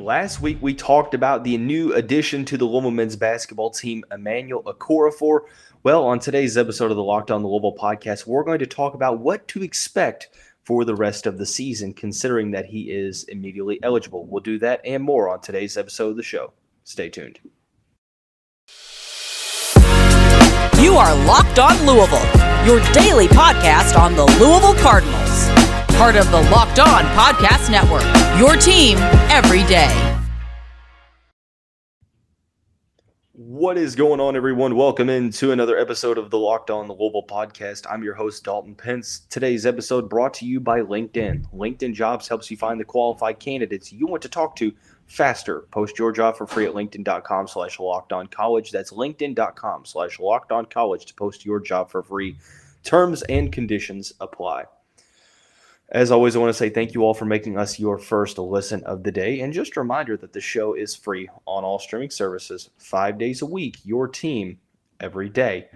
Last week, we talked about the new addition to the Louisville men's basketball team, Emmanuel Okorafor. Well, on today's episode of the Locked On the Louisville podcast, we're going to talk about what to expect for the rest of the season, considering that he is immediately eligible. We'll do that and more on today's episode of the show. Stay tuned. You are Locked On Louisville, your daily podcast on the Louisville Cardinals. Part of the Locked On Podcast Network, your team every day. What is going on, everyone? Welcome into another episode of the Locked On the Louisville podcast. I'm your host, Dalton Pence. Today's episode brought to you by LinkedIn. LinkedIn Jobs helps you find the qualified candidates you want to talk to faster. Post your job for free at linkedin.com/lockedoncollege. That's linkedin.com/lockedoncollege to post your job for free. Terms and conditions apply. As always, I want to say thank you all for making us your first listen of the day. And just a reminder that the show is free on all streaming services 5 days a week, your team every day.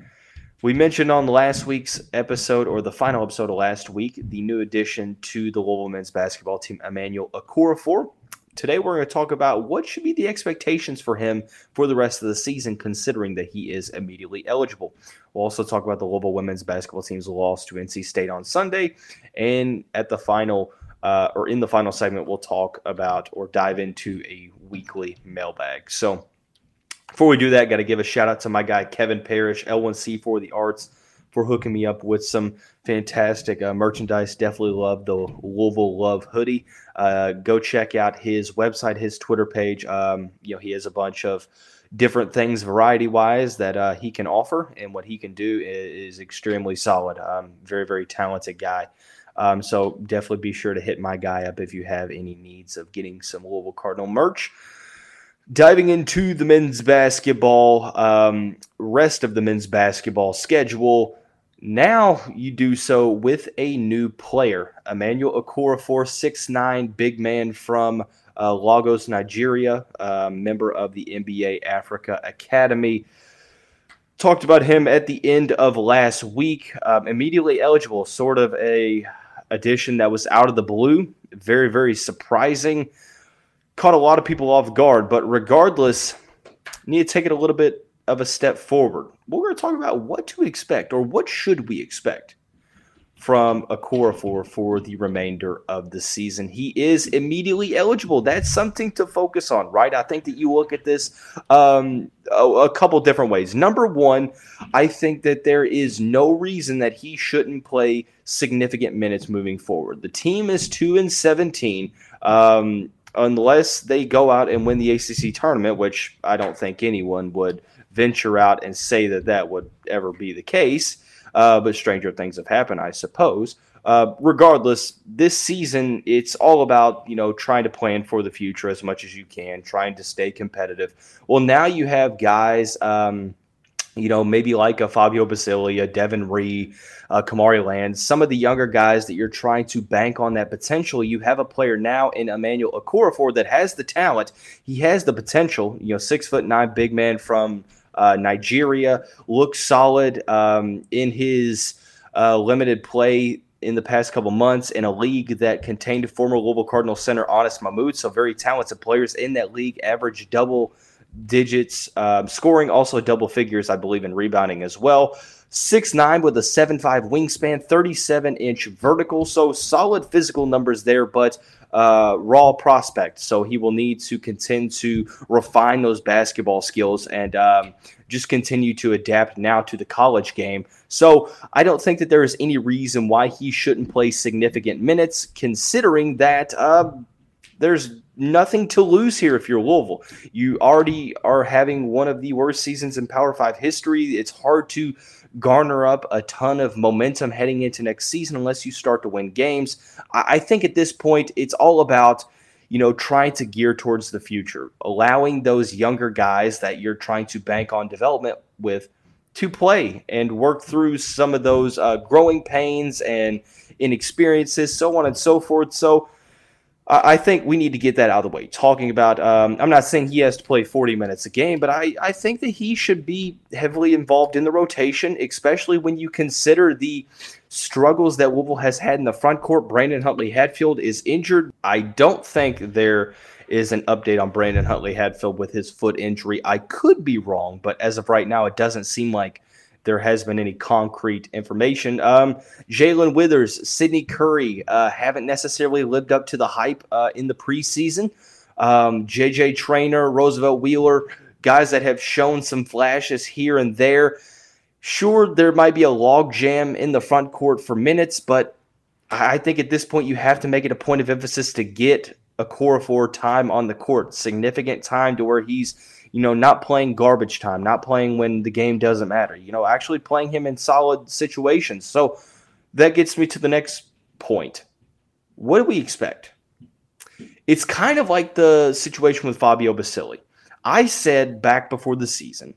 We mentioned on last week's episode, or the final episode of last week, the new addition to the Louisville men's basketball team, Emmanuel Okorafor. Today, we're going to talk about what should be the expectations for him for the rest of the season, considering that he is immediately eligible. We'll also talk about the Louisville women's basketball team's loss to NC State on Sunday. And at the final, or in the final segment, we'll talk about or dive into a weekly mailbag. So before we do that, got to give a shout out to my guy, Kevin Parrish, L1C4TheArts.com. for hooking me up with some fantastic merchandise. Definitely love the Louisville Love hoodie. Go check out his website, his Twitter page. He has a bunch of different things variety-wise that he can offer, and what he can do is extremely solid. Very, very talented guy. So definitely be sure to hit my guy up if you have any needs of getting some Louisville Cardinal merch. Diving into the men's basketball, rest of the men's basketball schedule. Now you do so with a new player, Emmanuel Okorafor, 6'9", big man from Lagos, Nigeria, member of the NBA Africa Academy. Talked about him at the end of last week. Immediately eligible, sort of a addition that was out of the blue. Very, very surprising. Caught a lot of people off guard, but regardless, need to take it a little bit of a step forward. We're going to talk about what to expect, or what should we expect from Okorafor for the remainder of the season. He is immediately eligible. That's something to focus on, right? I think that you look at this a couple different ways. Number one, I think that there is no reason that he shouldn't play significant minutes moving forward. The team is 2-17. Unless they go out and win the ACC tournament, which I don't think anyone would venture out and say that that would ever be the case. But stranger things have happened, I suppose. Regardless, this season, it's all about, trying to plan for the future as much as you can, trying to stay competitive. Well, now you have guys, maybe like a Fabio Basilia, Devin Rhee, Kamari Land, some of the younger guys that you're trying to bank on that potential. You have a player now in Emmanuel Okorafor that has the talent. He has the potential, 6'9" big man from Nigeria, looks solid in his limited play in the past couple months in a league that contained former Louisville Cardinal center Anas Mahmoud. So very talented players in that league, average double digits, scoring, also double figures, I believe, in rebounding as well. 6'9" with a 7'5" wingspan, 37-inch vertical, so solid physical numbers there, but raw prospect. So he will need to contend to refine those basketball skills and just continue to adapt now to the college game. So I don't think that there is any reason why he shouldn't play significant minutes, considering that there's nothing to lose here if you're Louisville. You already are having one of the worst seasons in Power 5 history. It's hard to garner up a ton of momentum heading into next season unless you start to win games. I think at this point it's all about trying to gear towards the future, allowing those younger guys that you're trying to bank on development with to play and work through some of those growing pains and inexperiences, so on and so forth. So I think we need to get that out of the way. Talking about, I'm not saying he has to play 40 minutes a game, but I think that he should be heavily involved in the rotation, especially when you consider the struggles that Louisville has had in the front court. Brandon Huntley-Hadfield is injured. I don't think there is an update on Brandon Huntley-Hadfield with his foot injury. I could be wrong, but as of right now, it doesn't seem like there has been any concrete information. Jalen Withers, Sidney Curry haven't necessarily lived up to the hype in the preseason. J.J. Traynor, Roosevelt Wheeler, guys that have shown some flashes here and there. Sure, there might be a logjam in the front court for minutes, but I think at this point you have to make it a point of emphasis to get Okorafor time on the court, significant time to where he's not playing garbage time, not playing when the game doesn't matter, actually playing him in solid situations. So that gets me to the next point. What do we expect? It's kind of like the situation with Fabio Basilia. I said back before the season,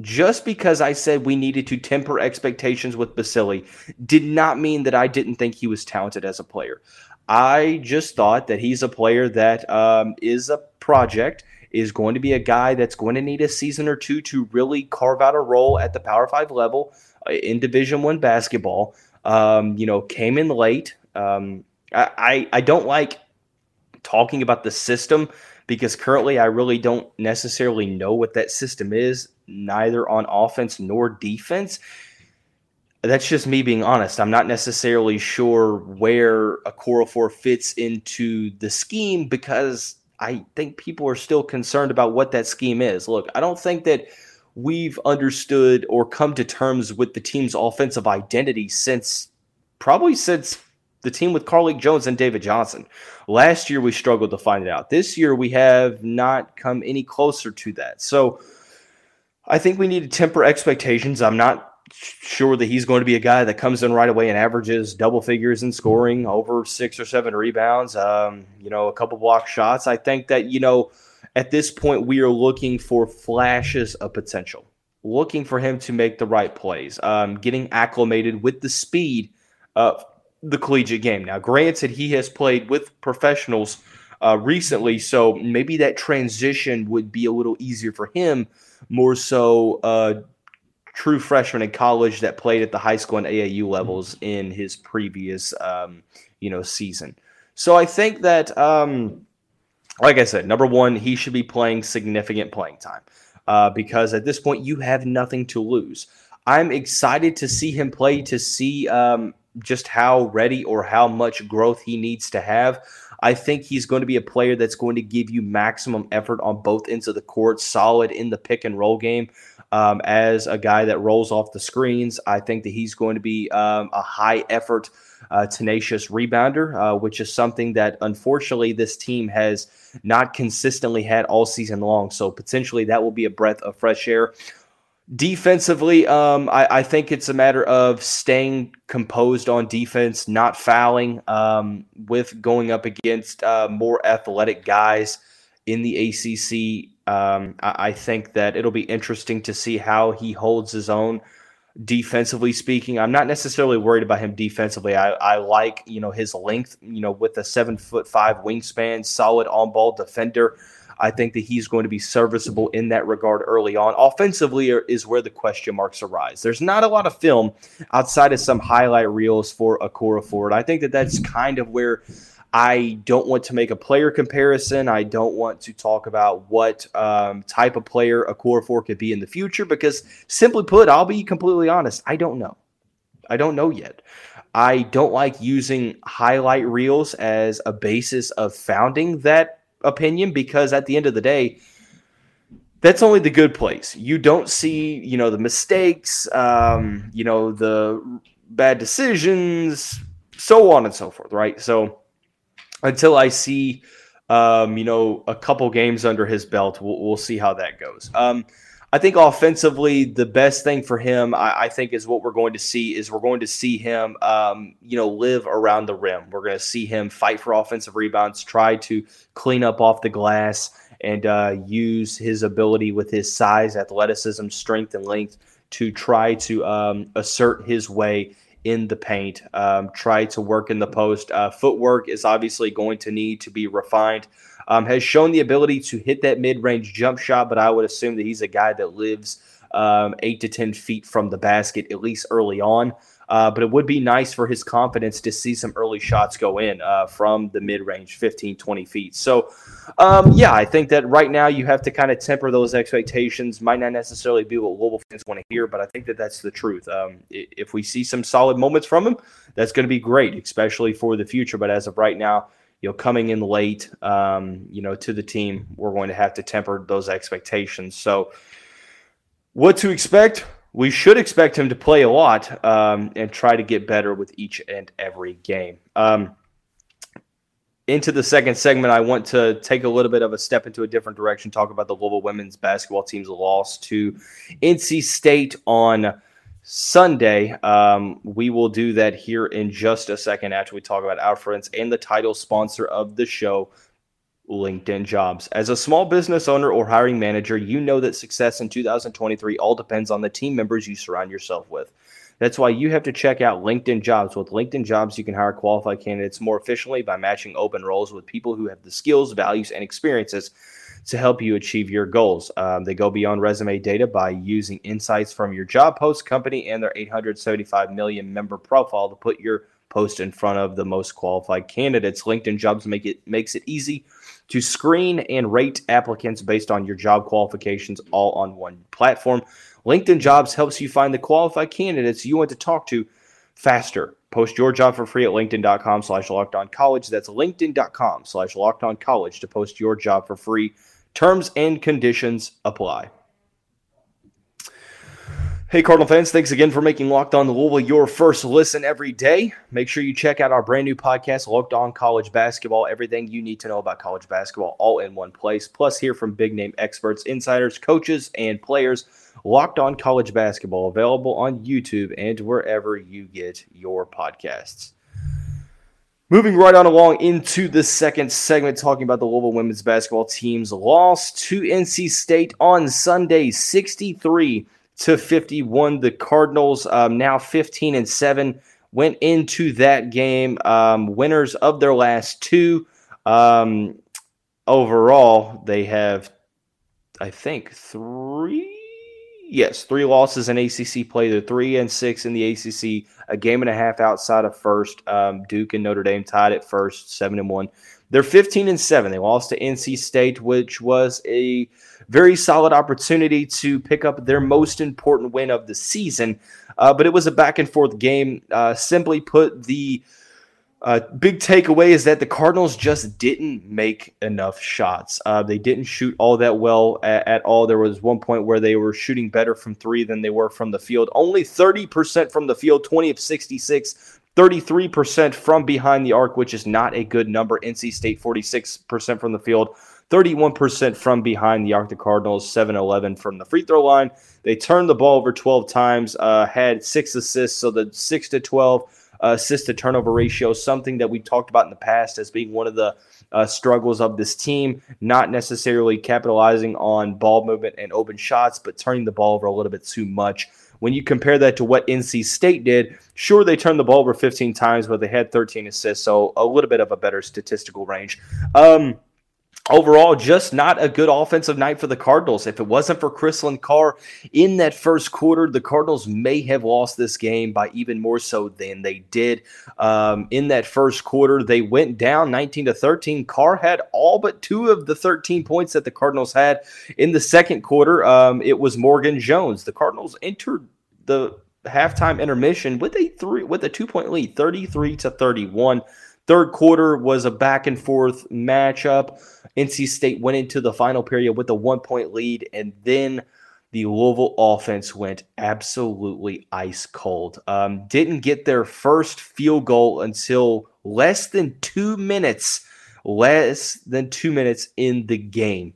just because I said we needed to temper expectations with Basilia did not mean that I didn't think he was talented as a player. I just thought that he's a player that is a project, is going to be a guy that's going to need a season or two to really carve out a role at the Power 5 level in Division I basketball. Came in late. I don't like talking about the system because currently I really don't necessarily know what that system is, neither on offense nor defense. That's just me being honest. I'm not necessarily sure where Okorafor fits into the scheme because I think people are still concerned about what that scheme is. Look, I don't think that we've understood or come to terms with the team's offensive identity since the team with Karl-Erik Jones and David Johnson. Last year, we struggled to find it out. This year, we have not come any closer to that. So I think we need to temper expectations. I'm not sure that he's going to be a guy that comes in right away and averages double figures in scoring, over 6 or 7 rebounds, a couple block shots. I think that, at this point we are looking for flashes of potential, looking for him to make the right plays, getting acclimated with the speed of the collegiate game. Now, granted, he has played with professionals recently, so maybe that transition would be a little easier for him, more so true freshman in college that played at the high school and AAU levels in his previous, season. So I think that, like I said, number one, he should be playing significant playing time because at this point you have nothing to lose. I'm excited to see him play, to see just how ready or how much growth he needs to have. I think he's going to be a player that's going to give you maximum effort on both ends of the court, solid in the pick and roll game. As a guy that rolls off the screens, I think that he's going to be a high-effort, tenacious rebounder, which is something that, unfortunately, this team has not consistently had all season long. So potentially that will be a breath of fresh air. Defensively, I think it's a matter of staying composed on defense, not fouling with going up against more athletic guys in the ACC. I think that it'll be interesting to see how he holds his own defensively speaking. I'm not necessarily worried about him defensively. I like, his length, with a 7'5" wingspan, solid on ball defender. I think that he's going to be serviceable in that regard early on. Offensively is where the question marks arise. There's not a lot of film outside of some highlight reels for Okorafor. I think that that's kind of where I don't want to make a player comparison. I don't want to talk about what type of player Okorafor could be in the future because, simply put, I'll be completely honest, I don't know. I don't know yet. I don't like using highlight reels as a basis of founding that opinion because at the end of the day, that's only the good place. You don't see, the mistakes, the bad decisions, so on and so forth, right? So until I see, a couple games under his belt, we'll see how that goes. I think offensively, the best thing for him, I think, is what we're going to see is we're going to see him, live around the rim. We're going to see him fight for offensive rebounds, try to clean up off the glass, and use his ability with his size, athleticism, strength, and length to try to assert his way in the paint, try to work in the post. Footwork is obviously going to need to be refined. Has shown the ability to hit that mid-range jump shot, but I would assume that he's a guy that lives 8 to 10 feet from the basket, at least early on. But it would be nice for his confidence to see some early shots go in from the mid-range, 15, 20 feet. So, yeah, I think that right now you have to kind of temper those expectations. Might not necessarily be what Louisville fans want to hear, but I think that that's the truth. If we see some solid moments from him, that's going to be great, especially for the future. But as of right now, coming in late, to the team, we're going to have to temper those expectations. So what to expect? We should expect him to play a lot and try to get better with each and every game. Into the second segment, I want to take a little bit of a step into a different direction, talk about the Louisville women's basketball team's loss to NC State on Sunday. We will do that here in just a second after we talk about our friends and the title sponsor of the show, LinkedIn Jobs. As a small business owner or hiring manager, you know that success in 2023 all depends on the team members you surround yourself with. That's why you have to check out LinkedIn Jobs. With LinkedIn Jobs, you can hire qualified candidates more efficiently by matching open roles with people who have the skills, values, and experiences to help you achieve your goals. They go beyond resume data by using insights from your job post, company, and their 875 million member profile to put your post in front of the most qualified candidates. LinkedIn Jobs makes it easy to screen and rate applicants based on your job qualifications, all on one platform. LinkedIn Jobs helps you find the qualified candidates you want to talk to faster. Post your job for free at LinkedIn.com/LockedOnCollege. That's LinkedIn.com/LockedOnCollege to post your job for free. Terms and conditions apply. Hey, Cardinal fans, thanks again for making Locked On Louisville your first listen every day. Make sure you check out our brand new podcast, Locked On College Basketball, everything you need to know about college basketball all in one place. Plus, hear from big-name experts, insiders, coaches, and players. Locked On College Basketball, available on YouTube and wherever you get your podcasts. Moving right on along into the second segment, talking about the Louisville women's basketball team's loss to NC State on Sunday, 63-51, the Cardinals, now 15-7, went into that game winners of their last two. Overall, they have, I think, three losses in ACC play. They're 3-6 in the ACC, a game and a half outside of first. Duke and Notre Dame tied at first, 7-1. They're 15-7. They lost to NC State, which was a very solid opportunity to pick up their most important win of the season. But it was a back-and-forth game. Simply put, the big takeaway is that the Cardinals just didn't make enough shots. They didn't shoot all that well at all. There was one point where they were shooting better from three than they were from the field. Only 30% from the field, 20 of 66. 33% from behind the arc, which is not a good number. NC State, 46% from the field, 31% from behind the arc. The Cardinals, 7-11 from the free throw line. They turned the ball over 12 times, had 6 assists, so the 6-12 assist-to-turnover ratio, something that we talked about in the past as being one of the struggles of this team, not necessarily capitalizing on ball movement and open shots, but turning the ball over a little bit too much. When you compare that to what NC State did, sure, they turned the ball over 15 times, but they had 13 assists, so a little bit of a better statistical range. Overall, just not a good offensive night for the Cardinals. If it wasn't for Chrislynn Carr in that first quarter, the Cardinals may have lost this game by even more so than they did. In that first quarter, they went down 19-13. Carr had all but 2 of the 13 points that the Cardinals had. In the second quarter, it was Morgan Jones. The Cardinals entered the halftime intermission with a 2-point lead, 33-31. Third quarter was a back-and-forth matchup. NC State went into the final period with a 1-point lead, and then the Louisville offense went absolutely ice cold. Didn't get their first field goal until less than two minutes in the game.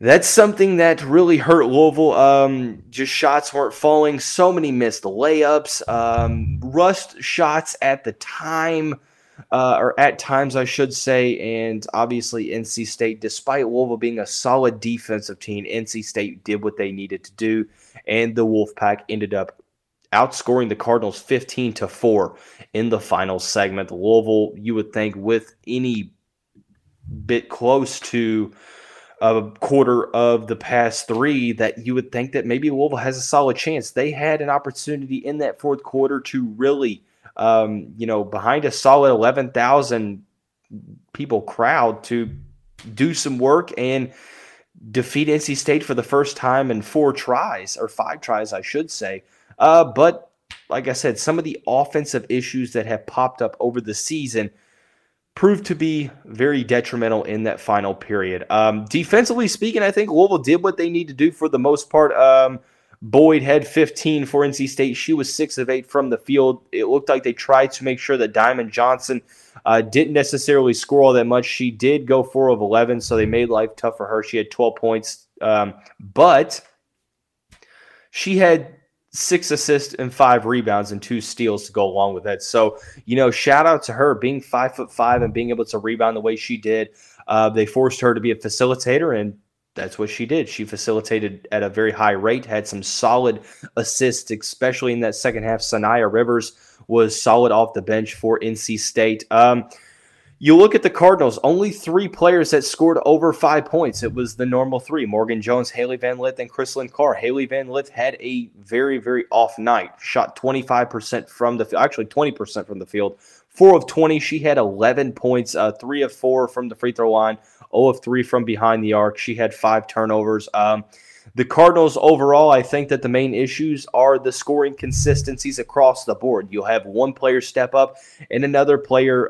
That's something that really hurt Louisville. Just shots weren't falling. So many missed layups, rushed shots at the time. Or at times, I should say, and obviously NC State, despite Louisville being a solid defensive team, NC State did what they needed to do, and the Wolfpack ended up outscoring the Cardinals 15-4 in the final segment. Louisville, you would think, with any bit close to a quarter of the past three, that you would think that maybe Louisville has a solid chance. They had an opportunity in that fourth quarter to really, behind a solid 11,000 people crowd, to do some work and defeat NC State for the first time in five tries, I should say. But like I said, some of the offensive issues that have popped up over the season proved to be very detrimental in that final period. Defensively speaking, I think Louisville did what they need to do for the most part. Boyd had 15 for NC State. She was 6 of 8 from the field. It looked like they tried to make sure that Diamond Johnson didn't necessarily score all that much. She did go 4 of 11, so they made life tough for her. She had 12 points, but she had 6 assists and 5 rebounds and 2 steals to go along with that. So, shout out to her being 5'5" and being able to rebound the way she did. They forced her to be a facilitator, and that's what she did. She facilitated at a very high rate, had some solid assists, especially in that second half. Sanaya Rivers was solid off the bench for NC State. You look at the Cardinals, only 3 players that scored over 5 points. It was the normal 3, Morgan Jones, Haley Van Lith, and Chrislynn Carr. Haley Van Lith had a very, very off night, shot 25% from the field, actually 20% from the field, 4 of 20. She had 11 points, 3 of 4 from the free throw line, 0 of 3 from behind the arc. She had 5 turnovers. The Cardinals overall, I think that the main issues are the scoring consistencies across the board. You'll have one player step up and another player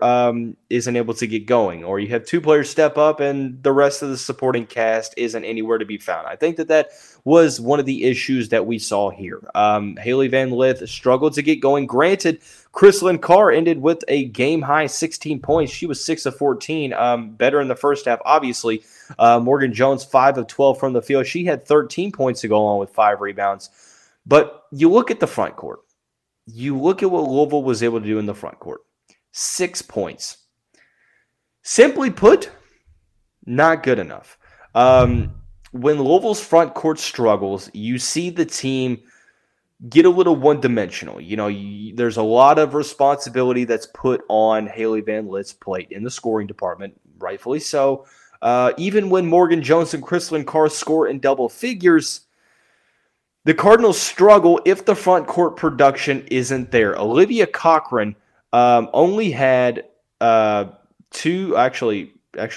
isn't able to get going, or you have 2 players step up and the rest of the supporting cast isn't anywhere to be found. I think that was one of the issues that we saw here. Haley Van Lith struggled to get going. Granted, Chrislynn Carr ended with a game-high 16 points. She was 6 of 14, better in the first half, obviously. Morgan Jones, 5 of 12 from the field. She had 13 points to go along with 5 rebounds. But you look at the front court. You look at what Louisville was able to do in the front court. 6 points. Simply put, not good enough. When Louisville's front court struggles, you see the team get a little one-dimensional. There's a lot of responsibility that's put on Haley Van Lith's plate in the scoring department, rightfully so. Even when Morgan Jones and Chrislynn Carr score in double figures, the Cardinals struggle if the front court production isn't there. Olivia Cochran only had 2, actually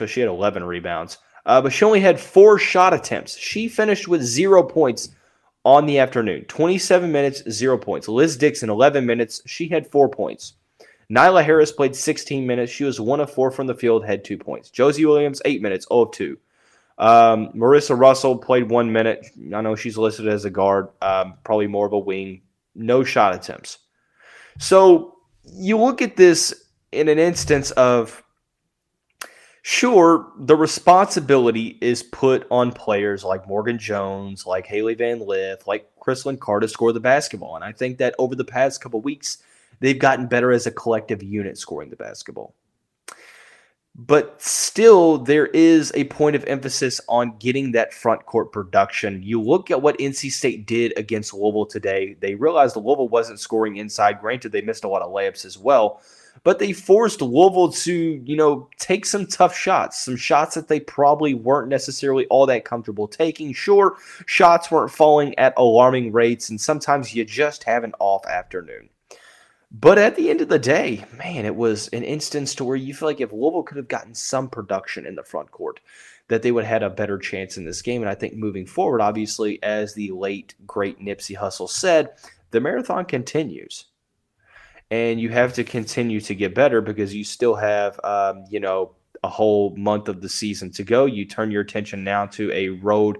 she had 11 rebounds, but she only had 4 shot attempts. She finished with 0 points on the afternoon. 27 minutes, 0 points. Liz Dixon, 11 minutes. She had 4 points. Nyla Harris played 16 minutes. She was 1 of 4 from the field, had 2 points. Josie Williams, 8 minutes, 0 of 2. Marissa Russell played 1 minute. I know she's listed as a guard, probably more of a wing. No shot attempts. So you look at this in an instance of, sure, the responsibility is put on players like Morgan Jones, like Haley Van Lith, like Chrislynn Carr to score the basketball. And I think that over the past couple weeks, they've gotten better as a collective unit scoring the basketball. But still, there is a point of emphasis on getting that front court production. You look at what NC State did against Louisville today. They realized Louisville wasn't scoring inside. Granted, they missed a lot of layups as well. But they forced Louisville to, take some tough shots, some shots that they probably weren't necessarily all that comfortable taking. Sure, shots weren't falling at alarming rates, and sometimes you just have an off afternoon. But at the end of the day, man, it was an instance to where you feel like if Louisville could have gotten some production in the front court, that they would have had a better chance in this game. And I think moving forward, obviously, as the late, great Nipsey Hussle said, the marathon continues. And you have to continue to get better because you still have, a whole month of the season to go. You turn your attention now to a road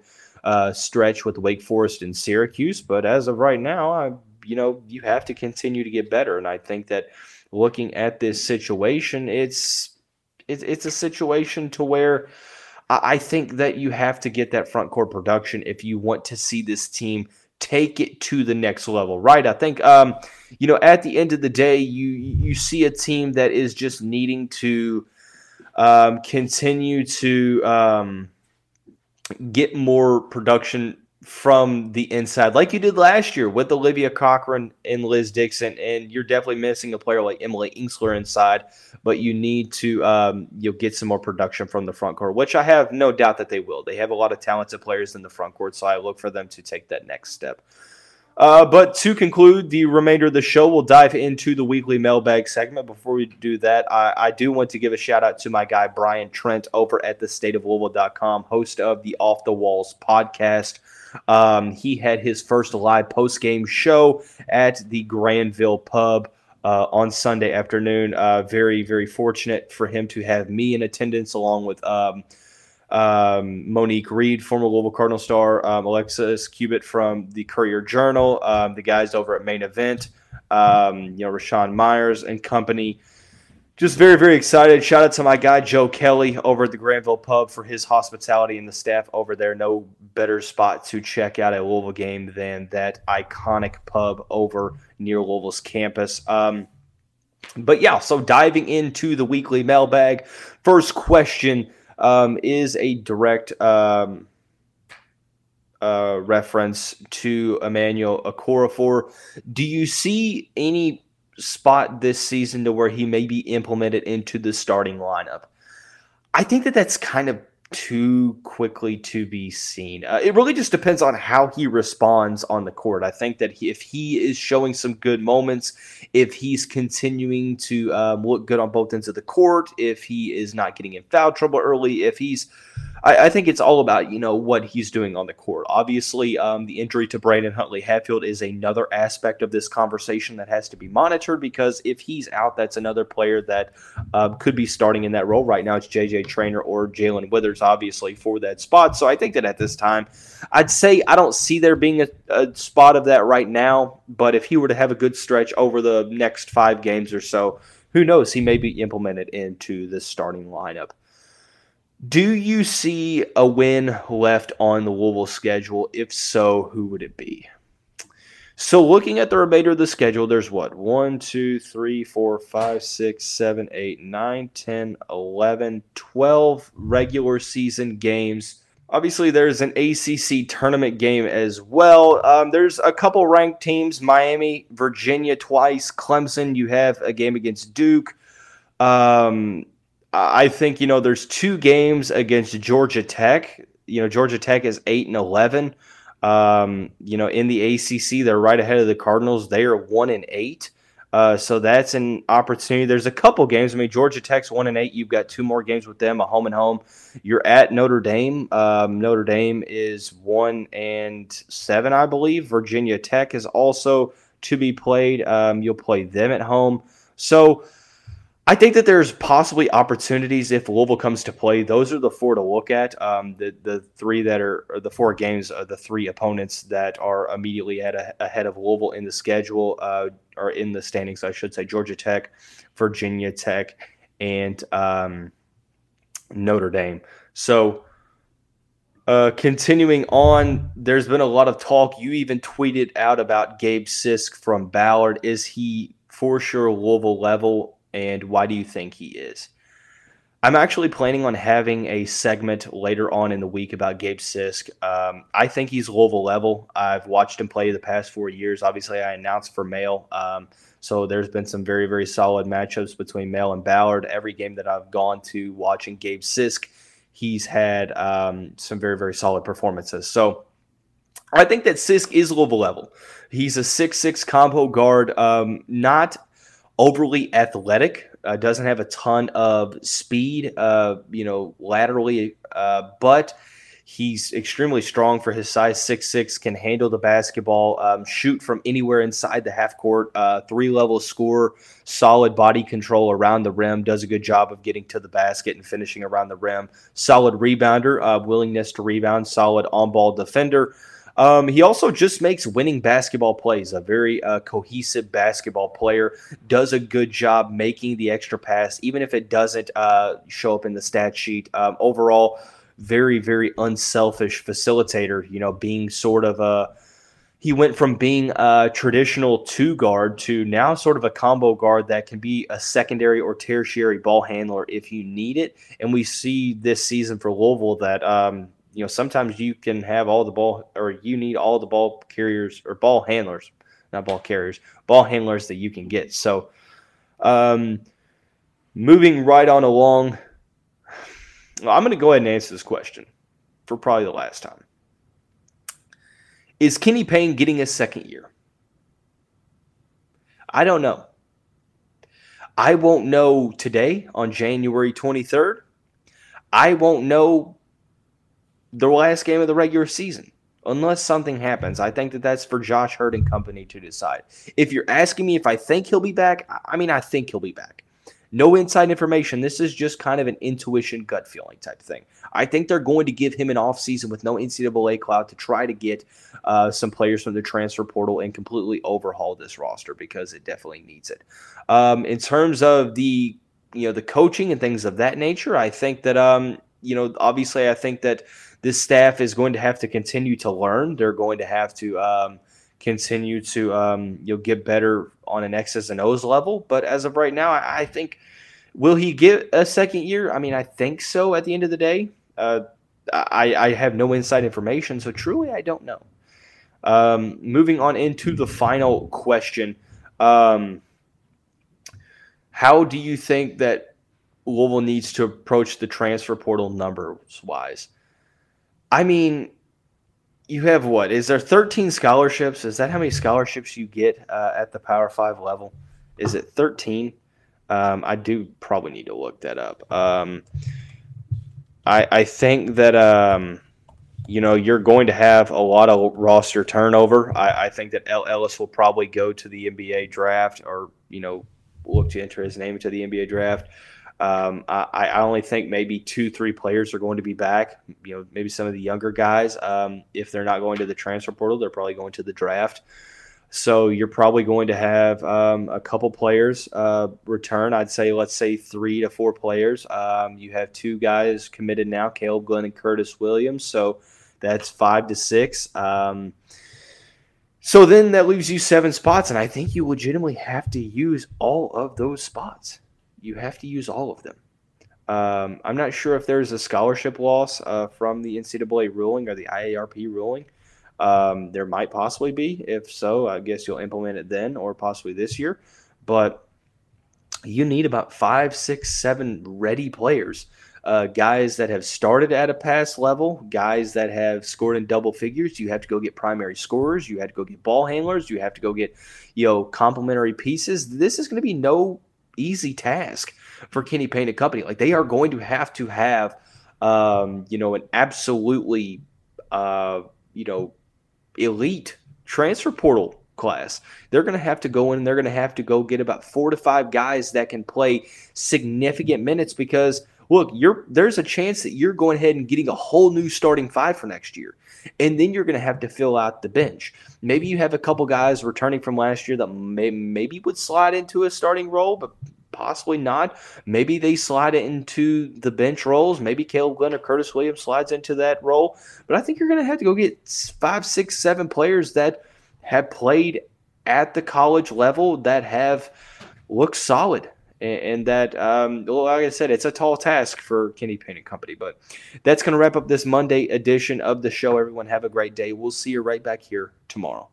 stretch with Wake Forest and Syracuse. But as of right now, you have to continue to get better. And I think that looking at this situation, it's a situation to where I think that you have to get that front court production if you want to see this team take it to the next level, right? I think, at the end of the day, you see a team that is just needing to continue to get more production from the inside, like you did last year with Olivia Cochran and Liz Dixon, and you're definitely missing a player like Emily Inksler inside, but you need to get some more production from the front court, which I have no doubt that they will. They have a lot of talented players in the front court, so I look for them to take that next step. But to conclude the remainder of the show, we'll dive into the weekly mailbag segment. Before we do that, I do want to give a shout-out to my guy Brian Trent over at thestateoflouisville.com, host of the Off the Walls podcast. He had his first live post-game show at the Granville Pub on Sunday afternoon. Very, very fortunate for him to have me in attendance along with Monique Reed, former Louisville Cardinal star, Alexis Cubitt from the Courier Journal, the guys over at Main Event, Rashawn Myers and company. Just very, very excited. Shout out to my guy Joe Kelly over at the Granville Pub for his hospitality and the staff over there. No better spot to check out a Louisville game than that iconic pub over near Louisville's campus. But yeah, so diving into the weekly mailbag, first question is a direct reference to Emmanuel Okorafor. Do you see any spot this season to where he may be implemented into the starting lineup? I think that that's kind of too quickly to be seen. It really just depends on how he responds on the court. I think that if he is showing some good moments, if he's continuing to look good on both ends of the court, if he is not getting in foul trouble early, if he's I think it's all about, what he's doing on the court. Obviously, the injury to Brandon Huntley-Hadfield is another aspect of this conversation that has to be monitored, because if he's out, that's another player that could be starting in that role. Right now, it's J.J. Traynor or Jalen Withers, obviously, for that spot. So I think that at this time, I'd say I don't see there being a spot of that right now, but if he were to have a good stretch over the next 5 games or so, who knows, he may be implemented into the starting lineup. Do you see a win left on the Louisville schedule? If so, who would it be? So looking at the remainder of the schedule, there's what? 1, 2, 3, 4, 5, 6, 7, 8, 9, 10, 11, 12 regular season games. Obviously, there's an ACC tournament game as well. There's a couple ranked teams, Miami, Virginia twice, Clemson. You have a game against Duke. I think, there's 2 games against Georgia Tech. Georgia Tech is 8-11. In the ACC, they're right ahead of the Cardinals. They are 1-8. So that's an opportunity. There's a couple games. Georgia Tech's 1-8. You've got 2 more games with them, a home and home. You're at Notre Dame. Notre Dame is 1-7, I believe. Virginia Tech is also to be played. You'll play them at home. So I think that there's possibly opportunities if Louisville comes to play. Those are the 4 to look at. The 3 that are or the 4 games, the 3 opponents that are immediately ahead of Louisville in the schedule or in the standings, I should say: Georgia Tech, Virginia Tech, and Notre Dame. So continuing on, there's been a lot of talk. You even tweeted out about Gabe Sisk from Ballard. Is he for sure Louisville level? And why do you think he is? I'm actually planning on having a segment later on in the week about Gabe Sisk. I think he's Louisville level. I've watched him play the past 4 years. Obviously, I announced for Mail. So there's been some very, very solid matchups between Mail and Ballard. Every game that I've gone to watching Gabe Sisk, he's had some very, very solid performances. So I think that Sisk is Louisville level. He's a 6'6 combo guard, not overly athletic, doesn't have a ton of speed, laterally, but he's extremely strong for his size. 6'6", can handle the basketball, shoot from anywhere inside the half court, 3-level scorer, solid body control around the rim, does a good job of getting to the basket and finishing around the rim, solid rebounder, willingness to rebound, solid on-ball defender. He also just makes winning basketball plays, a very cohesive basketball player, does a good job making the extra pass, even if it doesn't show up in the stat sheet. Overall, very, very unselfish facilitator, being sort of a – he went from being a traditional 2-guard to now sort of a combo guard that can be a secondary or tertiary ball handler if you need it. And we see this season for Louisville that you know, sometimes you can have all the ball, or you need all the ball carriers or ball handlers, not ball carriers, ball handlers that you can get. So moving right on along, I'm going to go ahead and answer this question for probably the last time. Is Kenny Payne getting his second year? I don't know. I won't know today on January 23rd. I won't know the last game of the regular season unless something happens. I think that that's for Josh Hurd and company to decide. If you're asking me if I think he'll be back, I mean, I think he'll be back. No inside information. This is just kind of an intuition, gut feeling type thing. I think they're going to give him an offseason with no NCAA cloud to try to get some players from the transfer portal and completely overhaul this roster because it definitely needs it. In terms of the, you know, the coaching and things of that nature, I think that, you know, obviously I think that this staff is going to have to continue to learn. They're going to have to continue to you know, get better on an X's and O's level. But as of right now, I think, will he get a second year? I mean, I think so at the end of the day. I have no inside information, so truly I don't know. Moving on into the final question. How do you think that Louisville needs to approach the transfer portal numbers-wise? I mean, you have what? Is there 13 scholarships? Is that how many scholarships you get at the Power 5 level? Is it 13? I do probably need to look that up. I think that you know, you're going to have a lot of roster turnover. I think that Ellis will probably go to the NBA draft, or you know, look to enter his name into the NBA draft. I only think maybe 2-3 players are going to be back. You know, maybe some of the younger guys. If they're not going to the transfer portal, they're probably going to the draft. So you're probably going to have a couple players return. I'd say, let's say 3 to 4 players. You have 2 guys committed now, Caleb Glenn and Curtis Williams. So that's 5 to 6. So then that leaves you 7 spots, and I think you legitimately have to use all of those spots. You have to use all of them. I'm not sure if there's a scholarship loss from the NCAA ruling or the IARP ruling. There might possibly be. If so, I guess you'll implement it then or possibly this year. But you need about 5, 6, 7 ready players. Guys that have started at a pass level, guys that have scored in double figures. You have to go get primary scorers. You have to go get ball handlers. You have to go get, you know, complementary pieces. This is going to be no easy task for Kenny Payne and company. Like, they are going to have, you know, an absolutely, you know, elite transfer portal class. They're going to have to go in. They're going to have to go get about 4 to 5 guys that can play significant minutes because, look, there's a chance that you're going ahead and getting a whole new starting 5 for next year, and then you're going to have to fill out the bench. Maybe you have a couple guys returning from last year that maybe would slide into a starting role, but possibly not. Maybe they slide into the bench roles. Maybe Caleb Glenn or Curtis Williams slides into that role. But I think you're going to have to go get 5, 6, 7 players that have played at the college level, that have looked solid. And that, like I said, it's a tall task for Kenny Payne and company. But that's going to wrap up this Monday edition of the show. Everyone have a great day. We'll see you right back here tomorrow.